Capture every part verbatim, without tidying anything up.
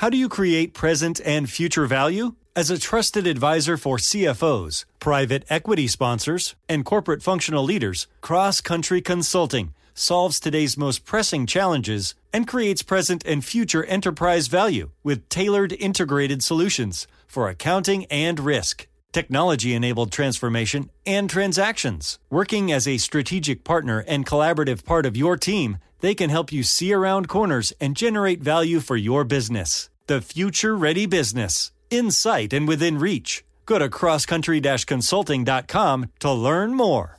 How do you create present and future value? As a trusted advisor for C F Os, private equity sponsors, and corporate functional leaders, Cross-Country Consulting solves today's most pressing challenges and creates present and future enterprise value with tailored integrated solutions for accounting and risk, technology-enabled transformation, and transactions. Working as a strategic partner and collaborative part of your team, they can help you see around corners and generate value for your business. The future-ready business, in sight and within reach. Go to cross country consulting dot com to learn more.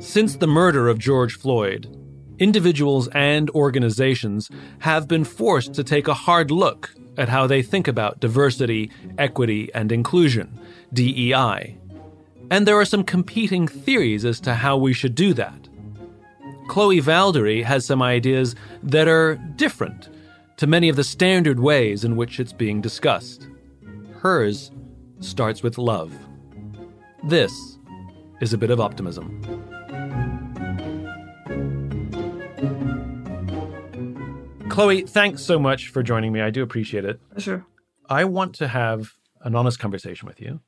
Since the murder of George Floyd, individuals and organizations have been forced to take a hard look at how they think about diversity, equity, and inclusion, D E I. And there are some competing theories as to how we should do that. Chloe Valdary has some ideas that are different to many of the standard ways in which it's being discussed. Hers starts with love. This is A Bit of Optimism. Chloe, thanks so much for joining me. I do appreciate it. Sure. I want to have an honest conversation with you.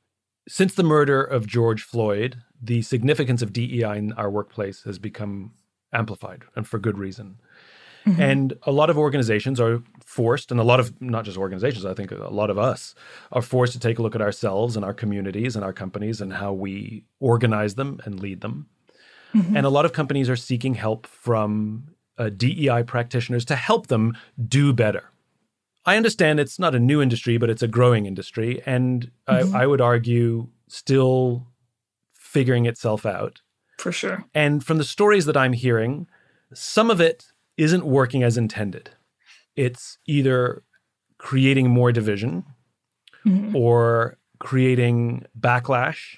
Since the murder of George Floyd, the significance of D E I in our workplace has become amplified, and for good reason. Mm-hmm. And a lot of organizations are forced, and a lot of, not just organizations, I think a lot of us are forced to take a look at ourselves and our communities and our companies and how we organize them and lead them. Mm-hmm. And a lot of companies are seeking help from Uh, D E I practitioners to help them do better. I understand it's not a new industry, but it's a growing industry. And mm-hmm. I, I would argue still figuring itself out. For sure. And from the stories that I'm hearing, some of it isn't working as intended. It's either creating more division mm-hmm. or creating backlash,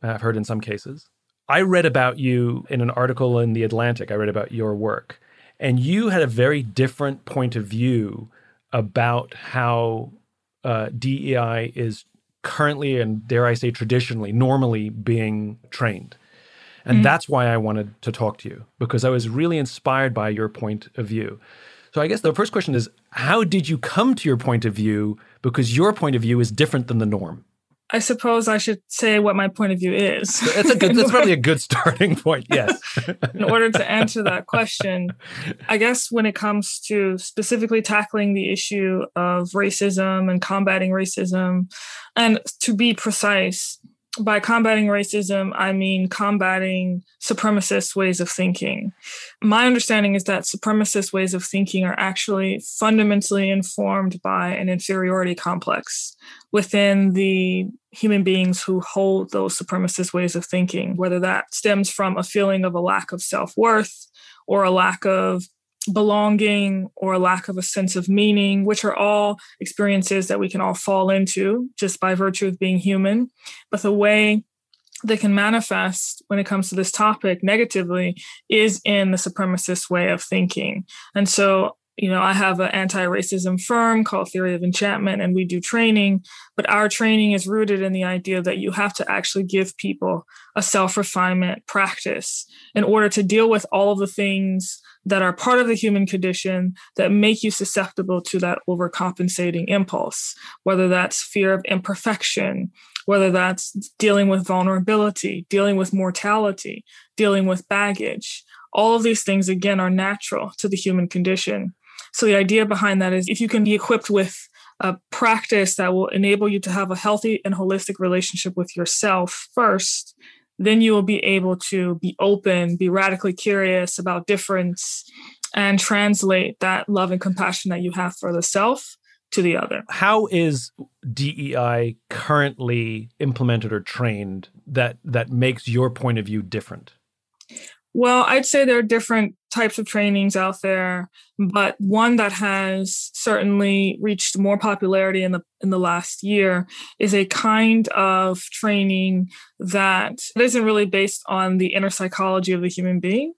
I've heard in some cases. I read about you in an article in The Atlantic. I read about your work. And you had a very different point of view about how uh, D E I is currently, and dare I say traditionally, normally being trained. And mm-hmm. that's why I wanted to talk to you, because I was really inspired by your point of view. So I guess the first question is, how did you come to your point of view? Because your point of view is different than the norm. I suppose I should say what my point of view is. That's, a good, that's probably a good starting point, yes. In order to answer that question, I guess when it comes to specifically tackling the issue of racism and combating racism, and to be precise, by combating racism, I mean combating supremacist ways of thinking. My understanding is that supremacist ways of thinking are actually fundamentally informed by an inferiority complex within the human beings who hold those supremacist ways of thinking, whether that stems from a feeling of a lack of self-worth or a lack of belonging or a lack of a sense of meaning, which are all experiences that we can all fall into just by virtue of being human. But the way they can manifest when it comes to this topic negatively is in the supremacist way of thinking. And so, you know, I have an anti-racism firm called Theory of Enchantment, and we do training, but our training is rooted in the idea that you have to actually give people a self-refinement practice in order to deal with all of the things that are part of the human condition that make you susceptible to that overcompensating impulse, whether that's fear of imperfection whether that's dealing with vulnerability, dealing with mortality, dealing with baggage. All of these things, again, are natural to the human condition. So the idea behind that is if you can be equipped with a practice that will enable you to have a healthy and holistic relationship with yourself first, then you will be able to be open, be radically curious about difference, and translate that love and compassion that you have for the self to the other. How is D E I currently implemented or trained that that makes your point of view different? Well, I'd say there are different types of trainings out there, but one that has certainly reached more popularity in the in the last year is a kind of training that isn't really based on the inner psychology of the human being.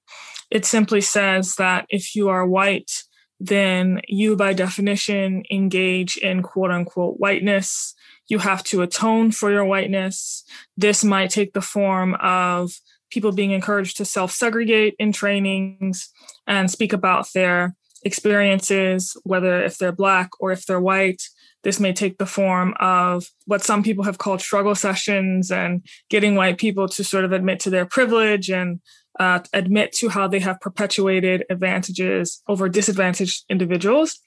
It simply says that if you are white, then you by definition engage in quote unquote whiteness. You have to atone for your whiteness. This might take the form of people being encouraged to self-segregate in trainings and speak about their experiences, whether if they're Black or if they're white. This may take the form of what some people have called struggle sessions and getting white people to sort of admit to their privilege and uh, admit to how they have perpetuated advantages over disadvantaged individuals.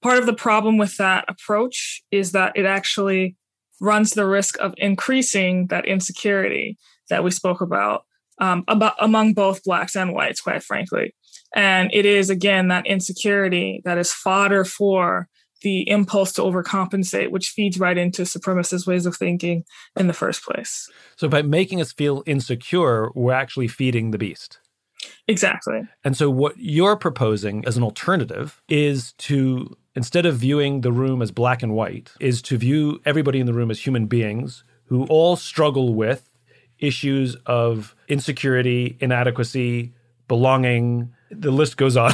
Part of the problem with that approach is that it actually runs the risk of increasing that insecurity that we spoke about. Um, about among both Blacks and whites, quite frankly. And it is, again, that insecurity that is fodder for the impulse to overcompensate, which feeds right into supremacist ways of thinking in the first place. So by making us feel insecure, we're actually feeding the beast. Exactly. And so what you're proposing as an alternative is to, instead of viewing the room as Black and white, is to view everybody in the room as human beings who all struggle with issues of insecurity, inadequacy, belonging, the list goes on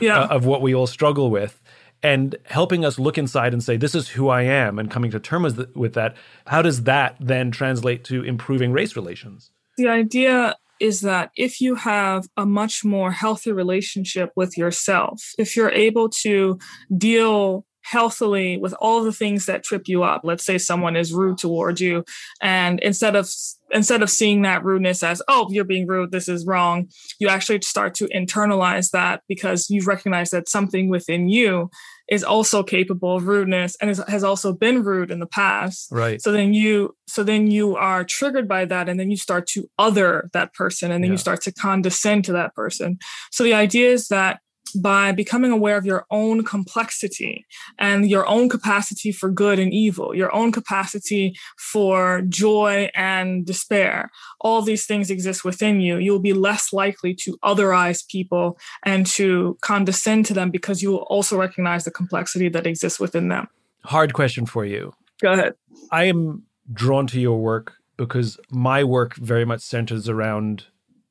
yeah. uh, of what we all struggle with, and helping us look inside and say, this is who I am, and coming to terms with that. How does that then translate to improving race relations? The idea is that if you have a much more healthy relationship with yourself, if you're able to deal healthily with all the things that trip you up. Let's say someone is rude toward you. And instead of instead of seeing that rudeness as, oh, you're being rude, this is wrong, you actually start to internalize that because you recognize that something within you is also capable of rudeness and is, has also been rude in the past. Right. So then you so then you are triggered by that, and then you start to other that person, and then yeah. you start to condescend to that person. So the idea is that by becoming aware of your own complexity and your own capacity for good and evil, your own capacity for joy and despair, all these things exist within you, you'll be less likely to otherize people and to condescend to them because you will also recognize the complexity that exists within them. Hard question for you. Go ahead. I am drawn to your work because my work very much centers around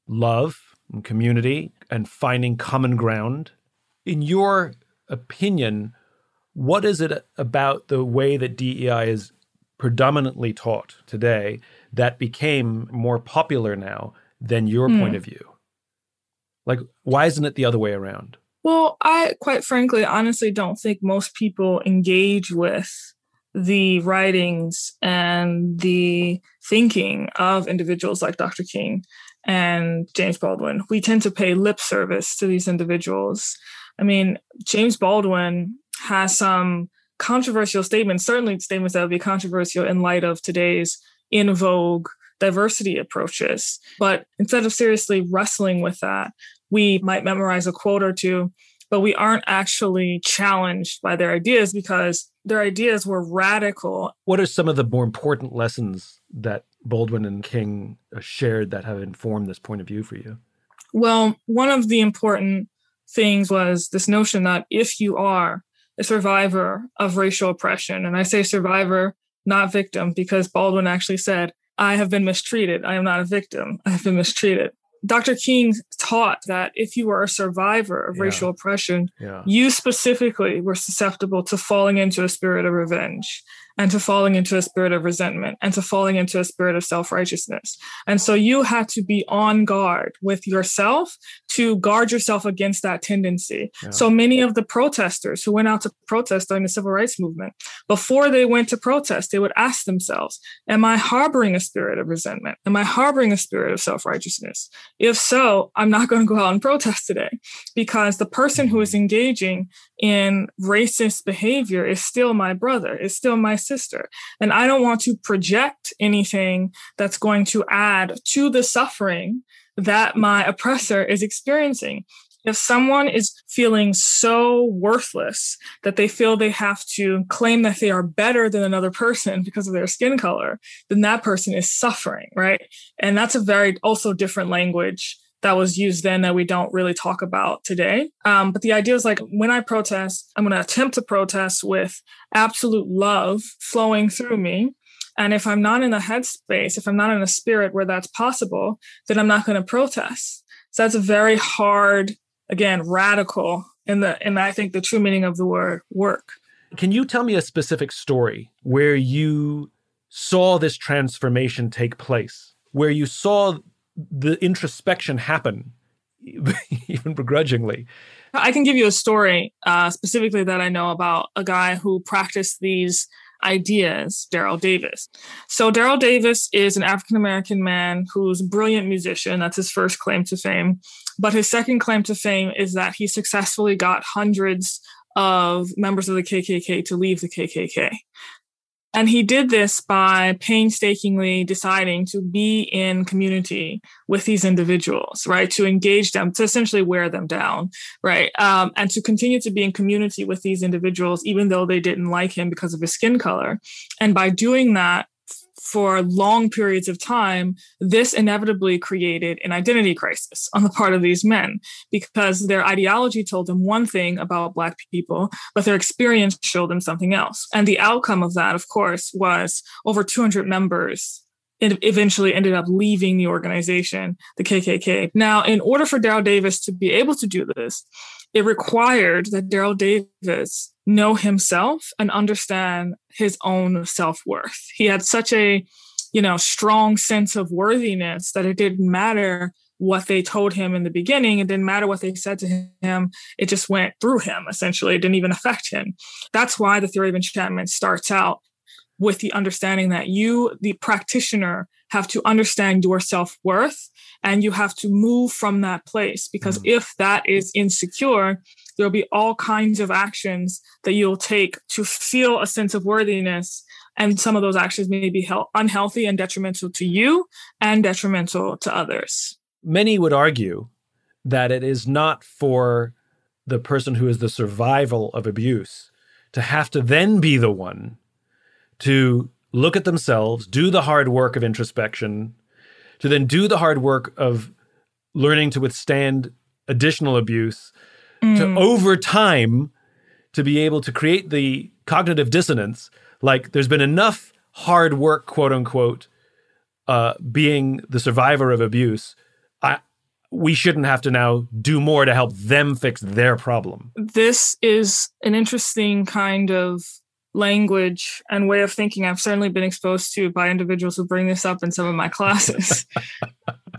love and community and finding common ground. In your opinion, what is it about the way that D E I is predominantly taught today that became more popular now than your mm. point of view? Like, why isn't it the other way around? Well, I quite frankly, honestly, don't think most people engage with the writings and the thinking of individuals like Doctor King and James Baldwin. We tend to pay lip service to these individuals. I mean, James Baldwin has some controversial statements, certainly statements that would be controversial in light of today's in vogue diversity approaches. But instead of seriously wrestling with that, we might memorize a quote or two, but we aren't actually challenged by their ideas because their ideas were radical. What are some of the more important lessons that Baldwin and King shared that have informed this point of view for you? Well, one of the important things was this notion that if you are a survivor of racial oppression, and I say survivor, not victim, because Baldwin actually said, I have been mistreated. I am not a victim. I have been mistreated. Doctor King taught that if you were a survivor of yeah. racial oppression, yeah. you specifically were susceptible to falling into a spirit of revenge. and to falling into a spirit of resentment and to falling into a spirit of self-righteousness. And so you had to be on guard with yourself to guard yourself against that tendency. Yeah. So many of the protesters who went out to protest during the civil rights movement, before they went to protest, they would ask themselves, am I harboring a spirit of resentment? Am I harboring a spirit of self-righteousness? If so, I'm not going to go out and protest today, because the person who is engaging in racist behavior is still my brother, is still my sister. And I don't want to project anything that's going to add to the suffering that my oppressor is experiencing. If someone is feeling so worthless that they feel they have to claim that they are better than another person because of their skin color, then that person is suffering, right? And that's a very also different language that was used then that we don't really talk about today. Um, but the idea is like, when I protest, I'm going to attempt to protest with absolute love flowing through me. And if I'm not in a headspace, if I'm not in a spirit where that's possible, then I'm not going to protest. So that's a very hard, again, radical, in the, and I think the true meaning of the word, work. Can you tell me a specific story where you saw this transformation take place, where you saw the introspection happen, even begrudgingly? I can give you a story uh, specifically that I know about a guy who practiced these ideas, Daryl Davis. So Daryl Davis is an African-American man who's a brilliant musician. That's his first claim to fame. But his second claim to fame is that he successfully got hundreds of members of the K K K to leave the K K K. And he did this by painstakingly deciding to be in community with these individuals, right? To engage them, to essentially wear them down, right? Um, and to continue to be in community with these individuals, even though they didn't like him because of his skin color. And by doing that for long periods of time, this inevitably created an identity crisis on the part of these men, because their ideology told them one thing about Black people, but their experience showed them something else. And the outcome of that, of course, was over two hundred members eventually ended up leaving the organization, the K K K. Now, in order for Daryl Davis to be able to do this, it required that Daryl Davis know himself and understand his own self-worth. He had such a, you know, strong sense of worthiness that it didn't matter what they told him in the beginning. It didn't matter what they said to him. It just went through him, essentially. It didn't even affect him. That's why the theory of enchantment starts out with the understanding that you, the practitioner, have to understand your self-worth, and you have to move from that place, because mm. if that is insecure, there'll be all kinds of actions that you'll take to feel a sense of worthiness. And some of those actions may be he- unhealthy and detrimental to you and detrimental to others. Many would argue that it is not for the person who is the survival of abuse to have to then be the one to look at themselves, do the hard work of introspection, to then do the hard work of learning to withstand additional abuse, mm. to over time to be able to create the cognitive dissonance. Like, there's been enough hard work, quote unquote, uh, being the survivor of abuse. I, we shouldn't have to now do more to help them fix their problem. This is an interesting kind of language and way of thinking I've certainly been exposed to by individuals who bring this up in some of my classes.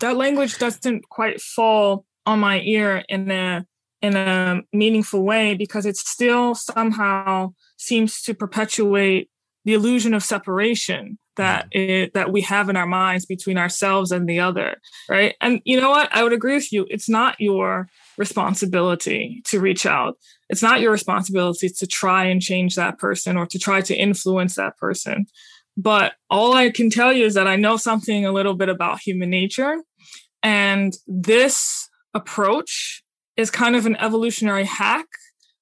That language doesn't quite fall on my ear in a in a meaningful way, because it still somehow seems to perpetuate the illusion of separation that it, that we have in our minds between ourselves and the other, right? And you know what? I would agree with you. It's not your responsibility to reach out. It's not your responsibility to try and change that person or to try to influence that person. But all I can tell you is that I know something a little bit about human nature. And this approach is kind of an evolutionary hack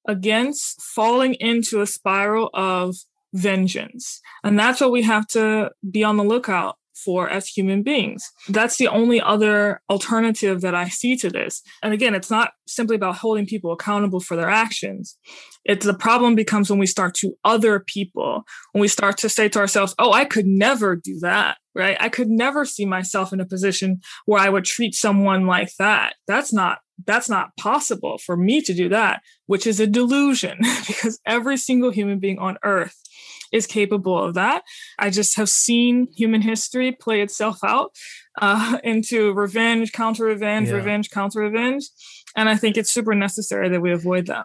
against falling into a spiral of vengeance. And that's what we have to be on the lookout for as human beings. That's the only other alternative that I see to this. And again, it's not simply about holding people accountable for their actions. It's the problem becomes when we start to other people, when we start to say to ourselves, oh, I could never do that, right? I could never see myself in a position where I would treat someone like that. That's not That's not possible for me to do that, which is a delusion, because every single human being on earth is capable of that. I just have seen human history play itself out uh, into revenge, counter-revenge, yeah. revenge, counter-revenge. And I think it's super necessary that we avoid that.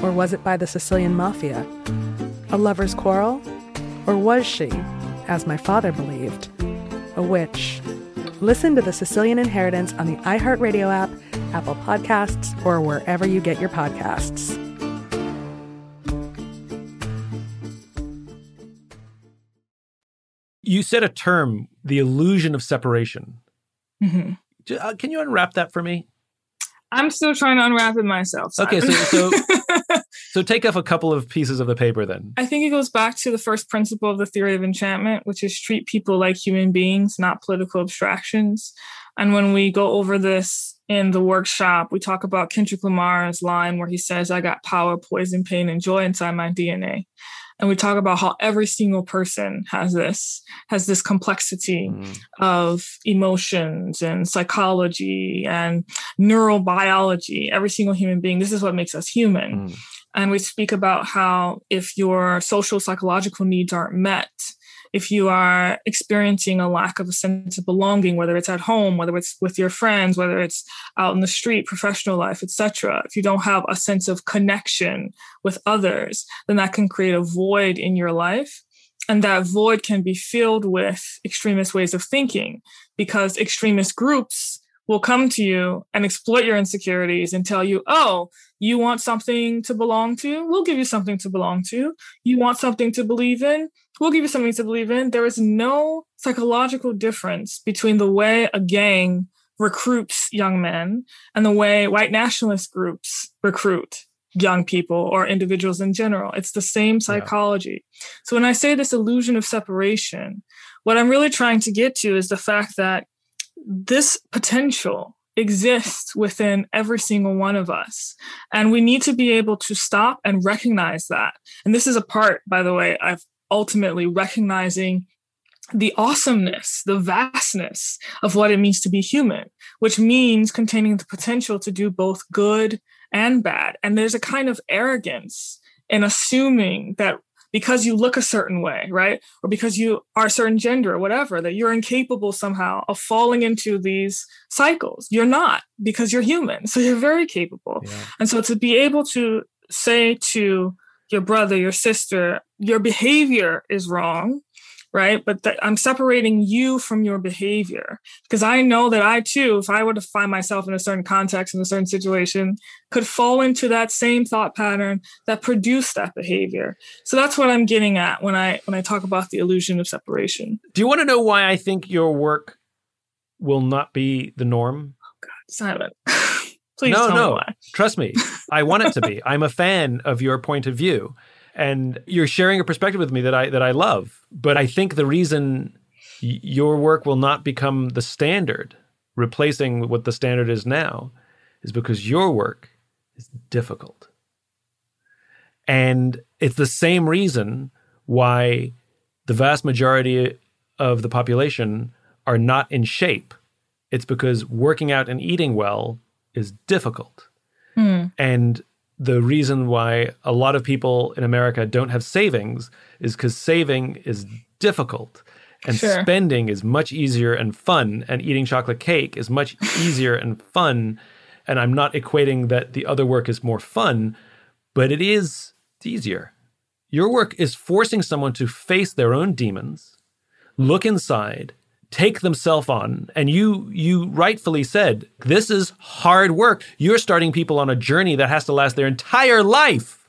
Or was it by the Sicilian mafia? A lover's quarrel? Or was she, as my father believed, a witch? Listen to The Sicilian Inheritance on the iHeartRadio app, Apple Podcasts, or wherever you get your podcasts. You said a term, the illusion of separation. Mm-hmm. Uh, can you unwrap that for me? I'm still trying to unwrap it myself. Simon. Okay, so... so- So take off a couple of pieces of the paper then. I think it goes back to the first principle of the theory of enchantment, which is treat people like human beings, not political abstractions. And when we go over this in the workshop, we talk about Kendrick Lamar's line where he says, I got power, poison, pain, and joy inside my D N A. And we talk about how every single person has this, has this complexity mm. of emotions and psychology and neurobiology. Every single human being, this is what makes us human. Mm. And we speak about how if your social psychological needs aren't met, if you are experiencing a lack of a sense of belonging, whether it's at home, whether it's with your friends, whether it's out in the street, professional life, et cetera, if you don't have a sense of connection with others, then that can create a void in your life. And that void can be filled with extremist ways of thinking, because extremist groups will come to you and exploit your insecurities and tell you, oh, you want something to belong to? We'll give you something to belong to. You want something to believe in? We'll give you something to believe in. There is no psychological difference between the way a gang recruits young men and the way white nationalist groups recruit young people or individuals in general. It's the same psychology. Yeah. So when I say this illusion of separation, what I'm really trying to get to is the fact that this potential exists within every single one of us. And we need to be able to stop and recognize that. And this is a part, by the way, of ultimately recognizing the awesomeness, the vastness of what it means to be human, which means containing the potential to do both good and bad. And there's a kind of arrogance in assuming that because you look a certain way, right? Or because you are a certain gender or whatever, that you're incapable somehow of falling into these cycles. You're not, because you're human. So you're very capable. Yeah. And so to be able to say to your brother, your sister, your behavior is wrong, right? But th- I'm separating you from your behavior, because I know that I too, if I were to find myself in a certain context, in a certain situation, could fall into that same thought pattern that produced that behavior. So that's what I'm getting at when I when I talk about the illusion of separation. Do you want to know why I think your work will not be the norm? Oh God, Simon. Please no, tell no. me why. Trust me. I want it to be. I'm a fan of your point of view. And you're sharing a perspective with me that I that I love. But I think the reason y- your work will not become the standard, replacing what the standard is now, is because your work is difficult. And it's the same reason why the vast majority of the population are not in shape. It's because working out and eating well is difficult. Mm. And the reason why a lot of people in America don't have savings is because saving is difficult and sure. spending is much easier and fun, and eating chocolate cake is much easier and fun. And I'm not equating that the other work is more fun, but it is easier. Your work is forcing someone to face their own demons, look inside, take themselves on. And you you rightfully said, this is hard work. You're starting people on a journey that has to last their entire life.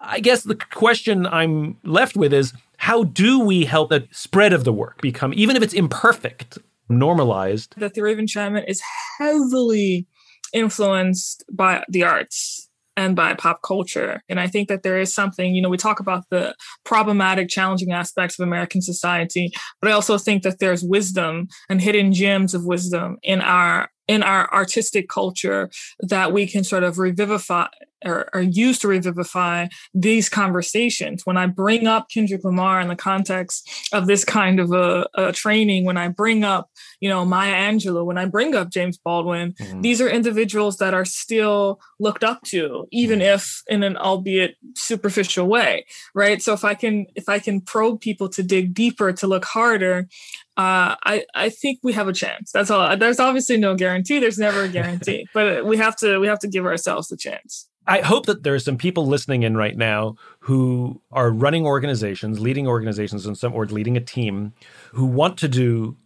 I guess the question I'm left with is, how do we help the spread of the work become, even if it's imperfect, normalized? The theory of enchantment is heavily influenced by the arts and by pop culture. And I think that there is something, you know, we talk about the problematic, challenging aspects of American society, but I also think that there's wisdom and hidden gems of wisdom in our in our artistic culture that we can sort of revivify or, or use to revivify these conversations. When I bring up Kendrick Lamar in the context of this kind of a, a training, when I bring up, you know, Maya Angelou, when I bring up James Baldwin, mm-hmm. these are individuals that are still looked up to, even mm-hmm. if in an albeit superficial way, right? So if I can, if I can probe people to dig deeper, to look harder, Uh, I, I think we have a chance. That's all. There's obviously no guarantee. There's never a guarantee, but we have to we have to give ourselves a chance. I hope that there are some people listening in right now who are running organizations, leading organizations, and some or leading a team who want to do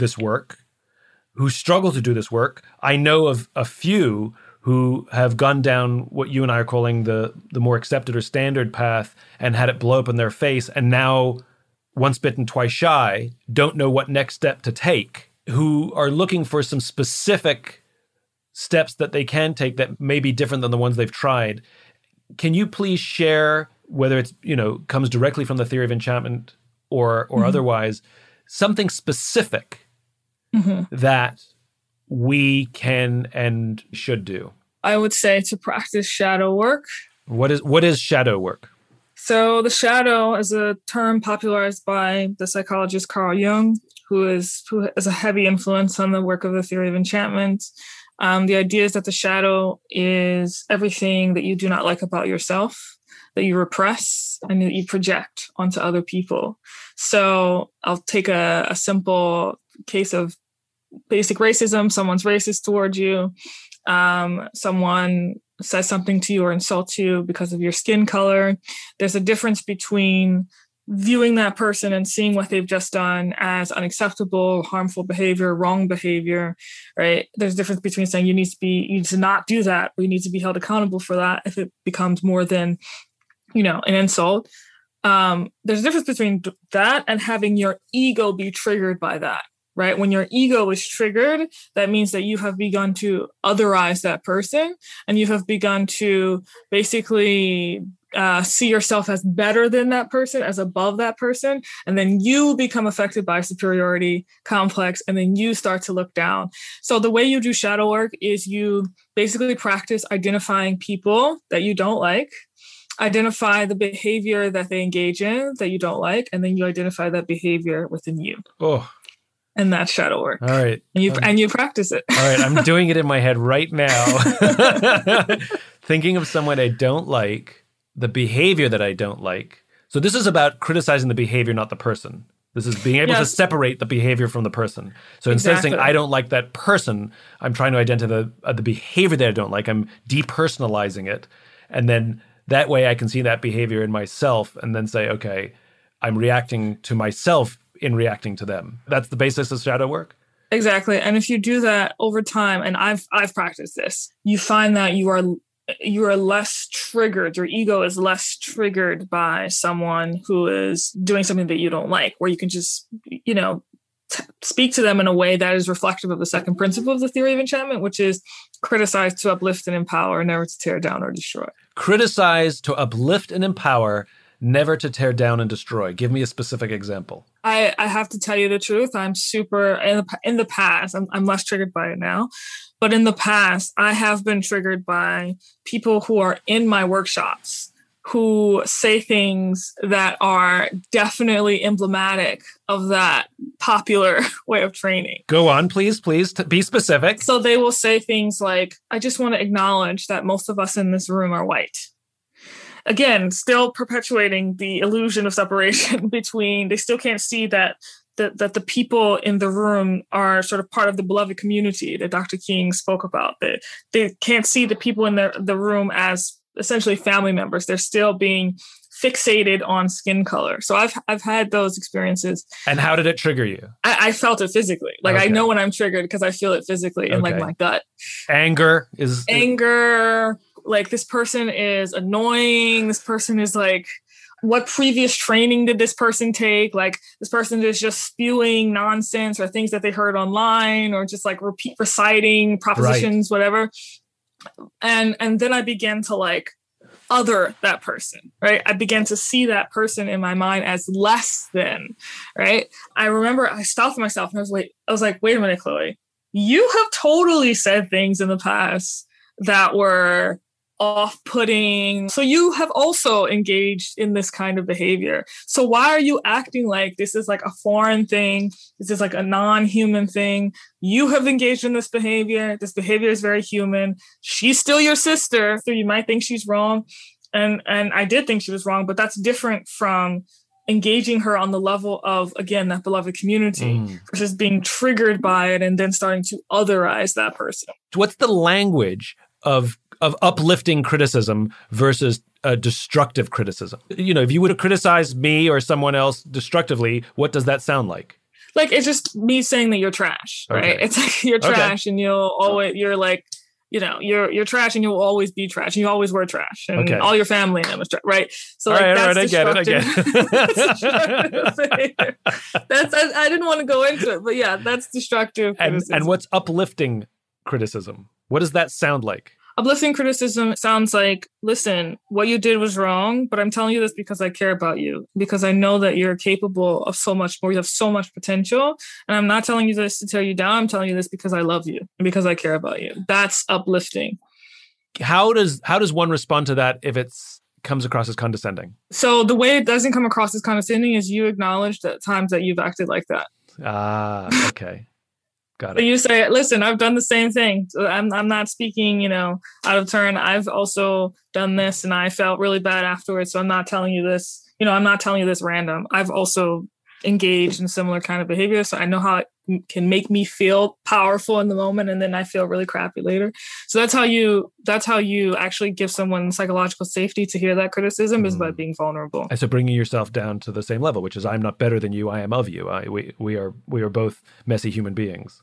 this work, who struggle to do this work. I know of a few who have gone down what you and I are calling the the more accepted or standard path and had it blow up in their face, and now, once bitten, twice shy, don't know what next step to take, who are looking for some specific steps that they can take that may be different than the ones they've tried. Can you please share, whether it's, you know, comes directly from the theory of enchantment or or mm-hmm. otherwise, something specific mm-hmm. that we can and should do? I would say to practice shadow work. What is what is shadow work? So the shadow is a term popularized by the psychologist Carl Jung, who is who is a heavy influence on the work of the theory of enchantment. Um, the idea is that the shadow is everything that you do not like about yourself, that you repress, and that you project onto other people. So I'll take a, a simple case of basic racism. Someone's racist toward you. Um, someone says something to you or insults you because of your skin color. There's a difference between viewing that person and seeing what they've just done as unacceptable, harmful behavior, wrong behavior, right? There's a difference between saying you need to be, you need to not do that, or you need to be held accountable for that if it becomes more than, you know, an insult. Um, there's a difference between that and having your ego be triggered by that. Right? When your ego is triggered, that means that you have begun to otherize that person, and you have begun to basically uh, see yourself as better than that person, as above that person. And then you become affected by superiority complex, and then you start to look down. So the way you do shadow work is you basically practice identifying people that you don't like, identify the behavior that they engage in that you don't like, and then you identify that behavior within you. Oh. And that's shadow work. All right. And you, um, and you practice it. All right. I'm doing it in my head right now. Thinking of someone I don't like, the behavior that I don't like. So this is about criticizing the behavior, not the person. This is being able yes. to separate the behavior from the person. So instead exactly. of saying, I don't like that person, I'm trying to identify the, uh, the behavior that I don't like. I'm depersonalizing it. And then that way I can see that behavior in myself and then say, okay, I'm reacting to myself in reacting to them. That's the basis of shadow work. Exactly. And if you do that over time, and I've I've practiced this, you find that you are you are less triggered, your ego is less triggered by someone who is doing something that you don't like, where you can just, you know, t- speak to them in a way that is reflective of the second principle of the theory of enchantment, which is criticize to uplift and empower, never to tear down or destroy. Criticize to uplift and empower, never to tear down and destroy. Give me a specific example. I, I have to tell you the truth. I'm super, in the, in the past, I'm, I'm less triggered by it now, but in the past, I have been triggered by people who are in my workshops who say things that are definitely emblematic of that popular way of training. Go on, please, please t- be specific. So they will say things like, I just want to acknowledge that most of us in this room are white. Again, still perpetuating the illusion of separation between, they still can't see that the, that the people in the room are sort of part of the beloved community that Doctor King spoke about. They, they can't see the people in the, the room as essentially family members. They're still being fixated on skin color. So I've I've had those experiences. And how did it trigger you? I, I felt it physically. Like okay. I know when I'm triggered because I feel it physically okay. in like my gut. Anger is anger. Like this person is annoying. This person is like, what previous training did this person take? Like this person is just spewing nonsense or things that they heard online or just like repeat reciting propositions, right. whatever. And, and then I began to like other that person, right? I began to see that person in my mind as less than, right? I remember I stopped myself and I was like, I was like, wait a minute, Chloe, you have totally said things in the past that were off-putting. So you have also engaged in this kind of behavior. So why are you acting like this is like a foreign thing? This is like a non-human thing. You have engaged in this behavior. This behavior is very human. She's still your sister. So you might think she's wrong. And, and I did think she was wrong, but that's different from engaging her on the level of, again, that beloved community mm. versus being triggered by it and then starting to otherize that person. What's the language of of uplifting criticism versus uh, destructive criticism? You know, if you were to criticize me or someone else destructively, what does that sound like? Like, it's just me saying that you're trash, right? Okay. It's like, you're trash okay. and you'll always, you're like, you know, you're you're trash and you'll always be trash and you always were trash and okay. all your family and them was trash, right? So like, all right, that's all right, destructive. I get it, I get it. that's, I, I didn't want to go into it, but yeah, that's destructive and, criticism. And what's uplifting criticism? What does that sound like? Uplifting criticism sounds like, listen, what you did was wrong, but I'm telling you this because I care about you, because I know that you're capable of so much more. You have so much potential. And I'm not telling you this to tear you down. I'm telling you this because I love you and because I care about you. That's uplifting. How does how does one respond to that if it comes across as condescending? So the way it doesn't come across as condescending is you acknowledge the times that you've acted like that. Ah, okay. Got it. So you say, listen, I've done the same thing. So I'm I'm not speaking, you know, out of turn. I've also done this and I felt really bad afterwards. So I'm not telling you this, you know, I'm not telling you this random. I've also engaged in similar kind of behavior. So I know how it can make me feel powerful in the moment. And then I feel really crappy later. So that's how you, that's how you actually give someone psychological safety to hear that criticism mm. is by being vulnerable. And so bringing yourself down to the same level, which is I'm not better than you. I am of you. I, we, we are, we are both messy human beings.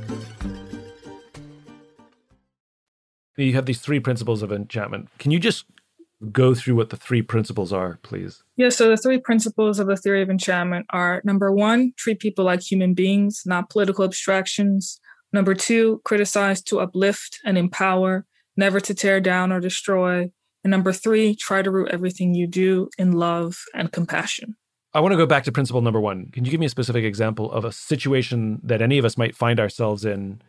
You have these three principles of enchantment. Can you just go through what the three principles are, please? Yeah, so the three principles of the theory of enchantment are, number one, treat people like human beings, not political abstractions. Number two, criticize to uplift and empower, never to tear down or destroy. And number three, try to root everything you do in love and compassion. I want to go back to principle number one. Can you give me a specific example of a situation that any of us might find ourselves in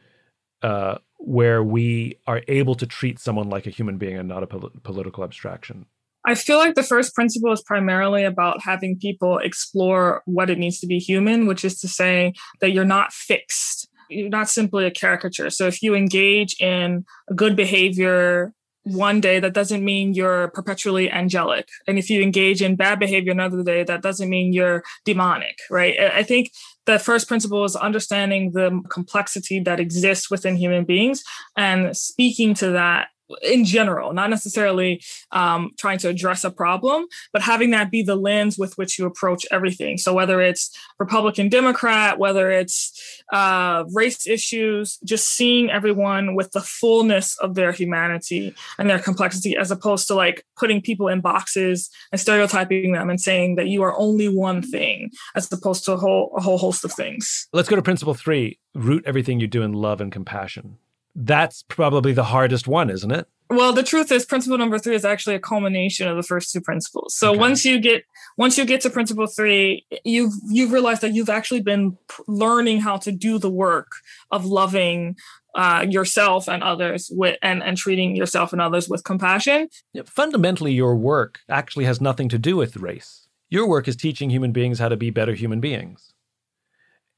uh, where we are able to treat someone like a human being and not a pol- political abstraction? I feel like the first principle is primarily about having people explore what it means to be human, which is to say that you're not fixed. You're not simply a caricature. So if you engage in a good behavior one day, that doesn't mean you're perpetually angelic. And if you engage in bad behavior another day, that doesn't mean you're demonic, right? I think the first principle is understanding the complexity that exists within human beings and speaking to that in general, not necessarily um, trying to address a problem, but having that be the lens with which you approach everything. So whether it's Republican, Democrat, whether it's uh, race issues, just seeing everyone with the fullness of their humanity and their complexity, as opposed to like putting people in boxes and stereotyping them and saying that you are only one thing, as opposed to a whole, a whole host of things. Let's go to principle three, root everything you do in love and compassion. That's probably the hardest one, isn't it? Well, the truth is principle number three is actually a culmination of the first two principles. So okay. once you get once you get to principle three, you've you've realized that you've actually been p- learning how to do the work of loving uh, yourself and others with and, and treating yourself and others with compassion. Yeah, fundamentally, your work actually has nothing to do with race. Your work is teaching human beings how to be better human beings.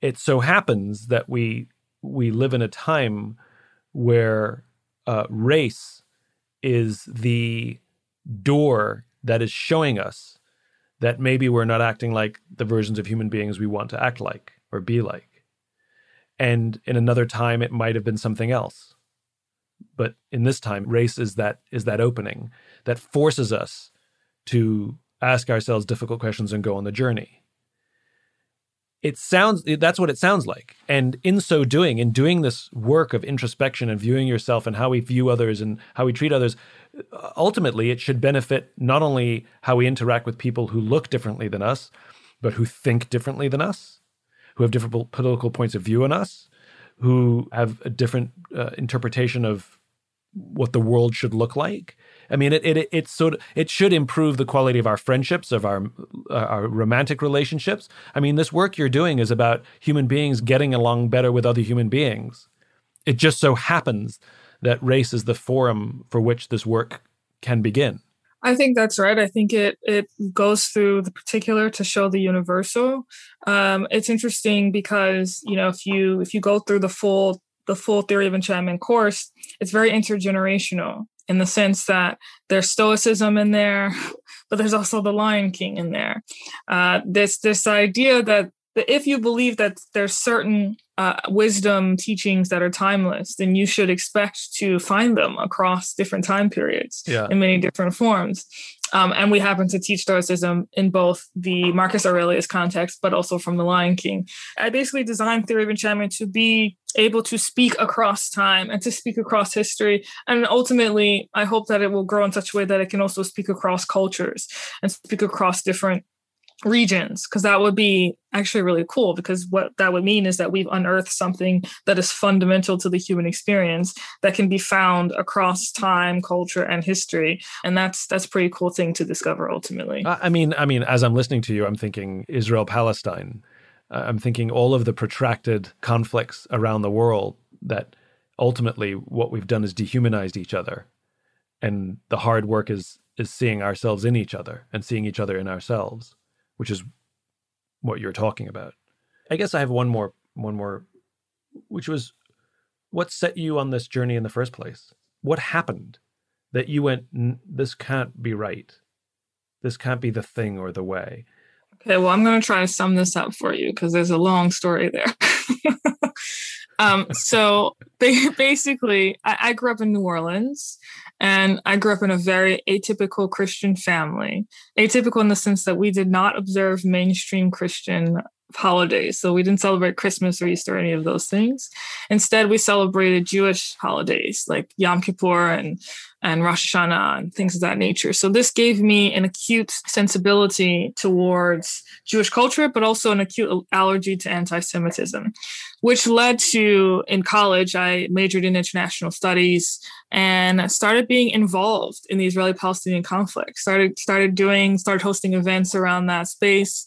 It so happens that we we live in a time where uh, race is the door that is showing us that maybe we're not acting like the versions of human beings we want to act like or be like. And in another time, it might have been something else. But in this time, race is that is that opening that forces us to ask ourselves difficult questions and go on the journey. It sounds, that's what it sounds like. And in so doing, in doing this work of introspection and viewing yourself and how we view others and how we treat others, ultimately it should benefit not only how we interact with people who look differently than us, but who think differently than us, who have different political points of view on us, who have a different uh, interpretation of what the world should look like. I mean, it it it sort of, it should improve the quality of our friendships, of our uh, our romantic relationships. I mean, this work you're doing is about human beings getting along better with other human beings. It just so happens that race is the forum for which this work can begin. I think that's right. I think it it goes through the particular to show the universal. Um, it's interesting because, you know, if you if you go through the full the full Theory of Enchantment course, it's very intergenerational, in the sense that there's stoicism in there, but there's also the Lion King in there. Uh, this this idea that if you believe that there's certain uh, wisdom teachings that are timeless, then you should expect to find them across different time periods yeah. in many different forms. Um, and we happen to teach Stoicism in both the Marcus Aurelius context, but also from the Lion King. I basically designed Theory of Enchantment to be able to speak across time and to speak across history. And ultimately, I hope that it will grow in such a way that it can also speak across cultures and speak across different regions, because that would be actually really cool, because what that would mean is that we've unearthed something that is fundamental to the human experience that can be found across time, culture, and history. And that's that's a pretty cool thing to discover ultimately. I mean, I mean, as I'm listening to you, I'm thinking Israel-Palestine. I'm thinking all of the protracted conflicts around the world that ultimately what we've done is dehumanized each other. And the hard work is is seeing ourselves in each other and seeing each other in ourselves, which is what you're talking about. I guess I have one more, one more, which was, what set you on this journey in the first place? What happened that you went, this can't be right. This can't be the thing or the way. Okay, well, I'm going to try to sum this up for you because there's a long story there. um, so basically, I, I grew up in New Orleans, and I grew up in a very atypical Christian family. Atypical in the sense that we did not observe mainstream Christian holidays. So we didn't celebrate Christmas or Easter or any of those things. Instead, we celebrated Jewish holidays like Yom Kippur and, and Rosh Hashanah and things of that nature. So this gave me an acute sensibility towards Jewish culture, but also an acute allergy to anti-Semitism, which led to, in college, I majored in international studies and started being involved in the Israeli-Palestinian conflict, started, started doing, started hosting events around that space,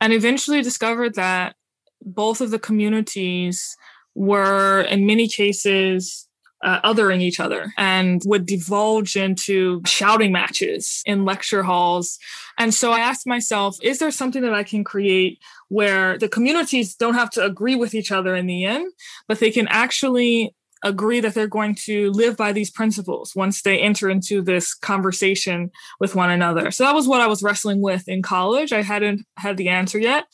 and eventually discovered that both of the communities were, in many cases, uh, othering each other and would divulge into shouting matches in lecture halls. And so I asked myself, is there something that I can create where the communities don't have to agree with each other in the end, but they can actually agree that they're going to live by these principles once they enter into this conversation with one another. So that was what I was wrestling with in college. I hadn't had the answer yet.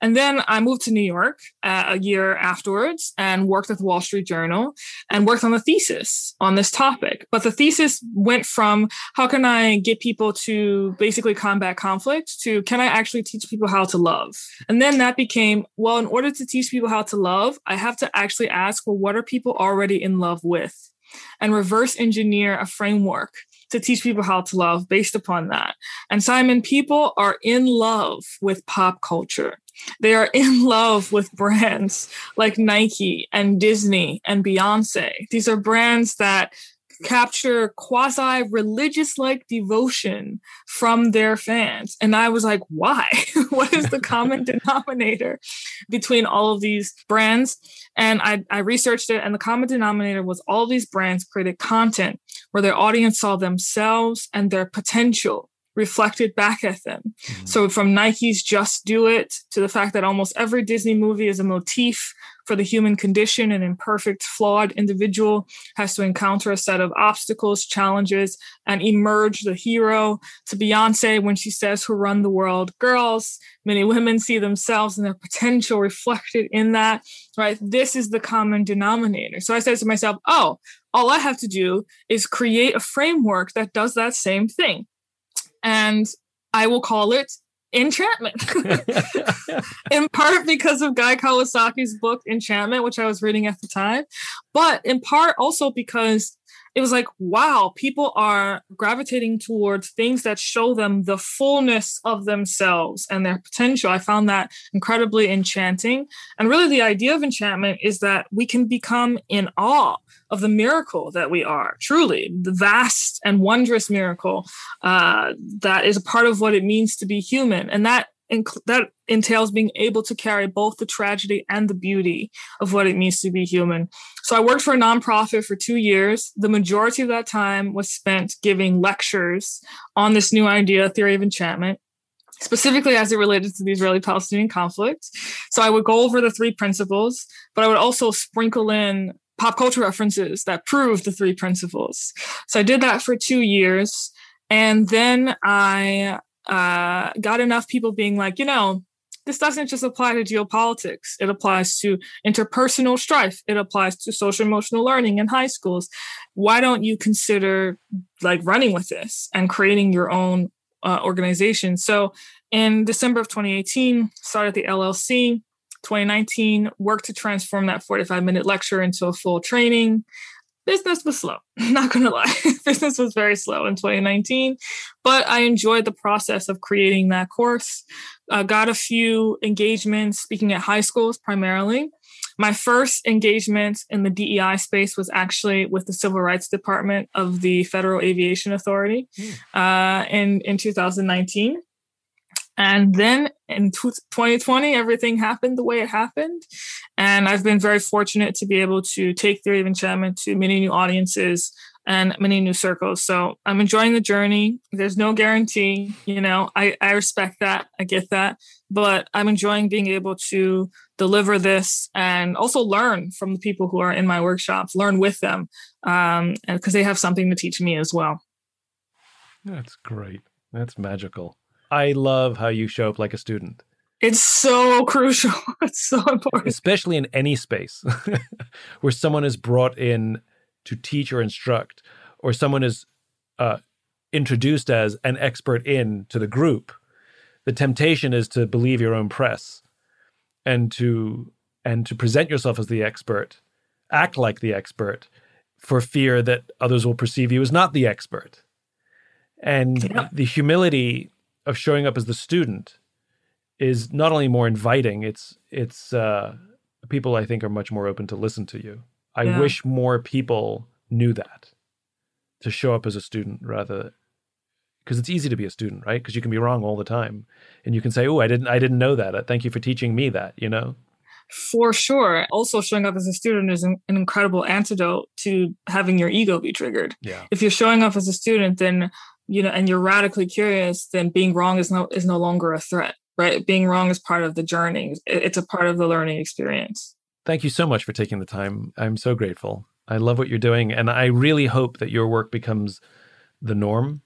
And then I moved to New York uh, a year afterwards and worked at the Wall Street Journal and worked on the thesis on this topic. But the thesis went from how can I get people to basically combat conflict to can I actually teach people how to love? And then that became, well, in order to teach people how to love, I have to actually ask, well, what are people already in love with? And reverse engineer a framework to teach people how to love based upon that. And Simon, people are in love with pop culture. They are in love with brands like Nike and Disney and Beyonce. These are brands that capture quasi-religious-like devotion from their fans. And I was like, why? What is the common denominator between all of these brands? And I, I researched it, and the common denominator was all these brands created content where their audience saw themselves and their potential reflected back at them. Mm-hmm. So from Nike's Just Do It to the fact that almost every Disney movie is a motif for the human condition, an imperfect, flawed individual has to encounter a set of obstacles, challenges, and emerge the hero, to Beyonce when she says who run the world, girls. Many women see themselves and their potential reflected in that, right? This is the common denominator. So I said to myself, oh, all I have to do is create a framework that does that same thing. And I will call it enchantment, in part because of Guy Kawasaki's book, Enchantment, which I was reading at the time, but in part also because it was like, wow, people are gravitating towards things that show them the fullness of themselves and their potential. I found that incredibly enchanting. And really the idea of enchantment is that we can become in awe of the miracle that we are, truly, the vast and wondrous miracle uh, that is a part of what it means to be human. And that inc- that entails being able to carry both the tragedy and the beauty of what it means to be human. So I worked for a nonprofit for two years. The majority of that time was spent giving lectures on this new idea, Theory of Enchantment, specifically as it related to the Israeli-Palestinian conflict. So I would go over the three principles, but I would also sprinkle in pop culture references that prove the three principles. So I did that for two years. And then I uh, got enough people being like, you know, this doesn't just apply to geopolitics. It applies to interpersonal strife. It applies to social emotional learning in high schools. Why don't you consider like running with this and creating your own uh, organization? So in December of twenty eighteen, started the L L C. twenty nineteen, worked to transform that forty-five minute lecture into a full training. Business was slow, not going to lie. Business was very slow in twenty nineteen, but I enjoyed the process of creating that course. Uh, got a few engagements speaking at high schools primarily. My first engagement in the D E I space was actually with the Civil Rights Department of the Federal Aviation Authority uh, in, in two thousand nineteen. And then in twenty twenty, everything happened the way it happened. And I've been very fortunate to be able to take Theory of Enchantment to many new audiences and many new circles. So I'm enjoying the journey. There's no guarantee, you know, I, I respect that. I get that. But I'm enjoying being able to deliver this and also learn from the people who are in my workshops, learn with them, um, and because they have something to teach me as well. That's great. That's magical. I love how you show up like a student. It's so crucial. It's so important. Especially in any space where someone is brought in to teach or instruct, or someone is uh, introduced as an expert in to the group. The temptation is to believe your own press and to and to present yourself as the expert, act like the expert, for fear that others will perceive you as not the expert. And yeah. The humility of showing up as the student is not only more inviting, it's it's uh, people I think are much more open to listen to you. I yeah. wish more people knew that, to show up as a student rather, because it's easy to be a student, right? Because you can be wrong all the time, and you can say, "Oh, I didn't, I didn't know that. Thank you for teaching me that." You know. For sure. Also, showing up as a student is an incredible antidote to having your ego be triggered. Yeah. If you're showing up as a student, then you know, and you're radically curious, then being wrong is no is no longer a threat, right? Being wrong is part of the journey. It's a part of the learning experience. Thank you so much for taking the time. I'm so grateful. I love what you're doing. And I really hope that your work becomes the norm.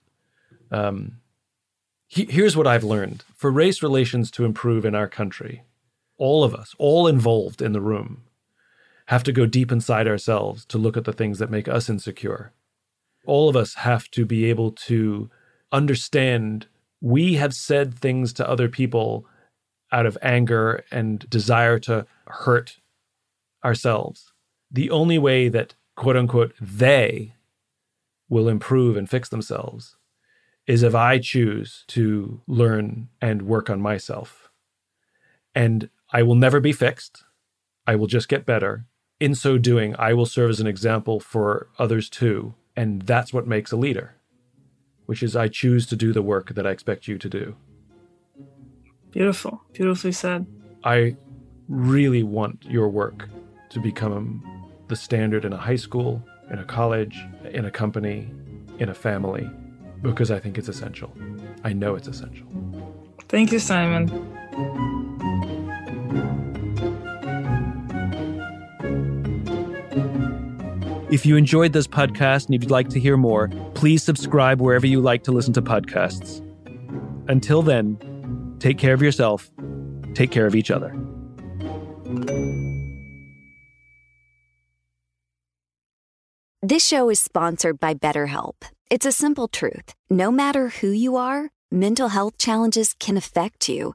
Um, he, here's what I've learned. For race relations to improve in our country, all of us, all involved in the room, have to go deep inside ourselves to look at the things that make us insecure. All of us have to be able to understand we have said things to other people out of anger and desire to hurt ourselves. The only way that, quote unquote, they will improve and fix themselves is if I choose to learn and work on myself. And I will never be fixed. I will just get better. In so doing, I will serve as an example for others too. And that's what makes a leader, which is I choose to do the work that I expect you to do. Beautiful. Beautifully said. I really want your work to become the standard in a high school, in a college, in a company, in a family, because I think it's essential. I know it's essential. Thank you, Simon. If you enjoyed this podcast and if you'd like to hear more, please subscribe wherever you like to listen to podcasts. Until then, take care of yourself. Take care of each other. This show is sponsored by BetterHelp. It's a simple truth. No matter who you are, mental health challenges can affect you,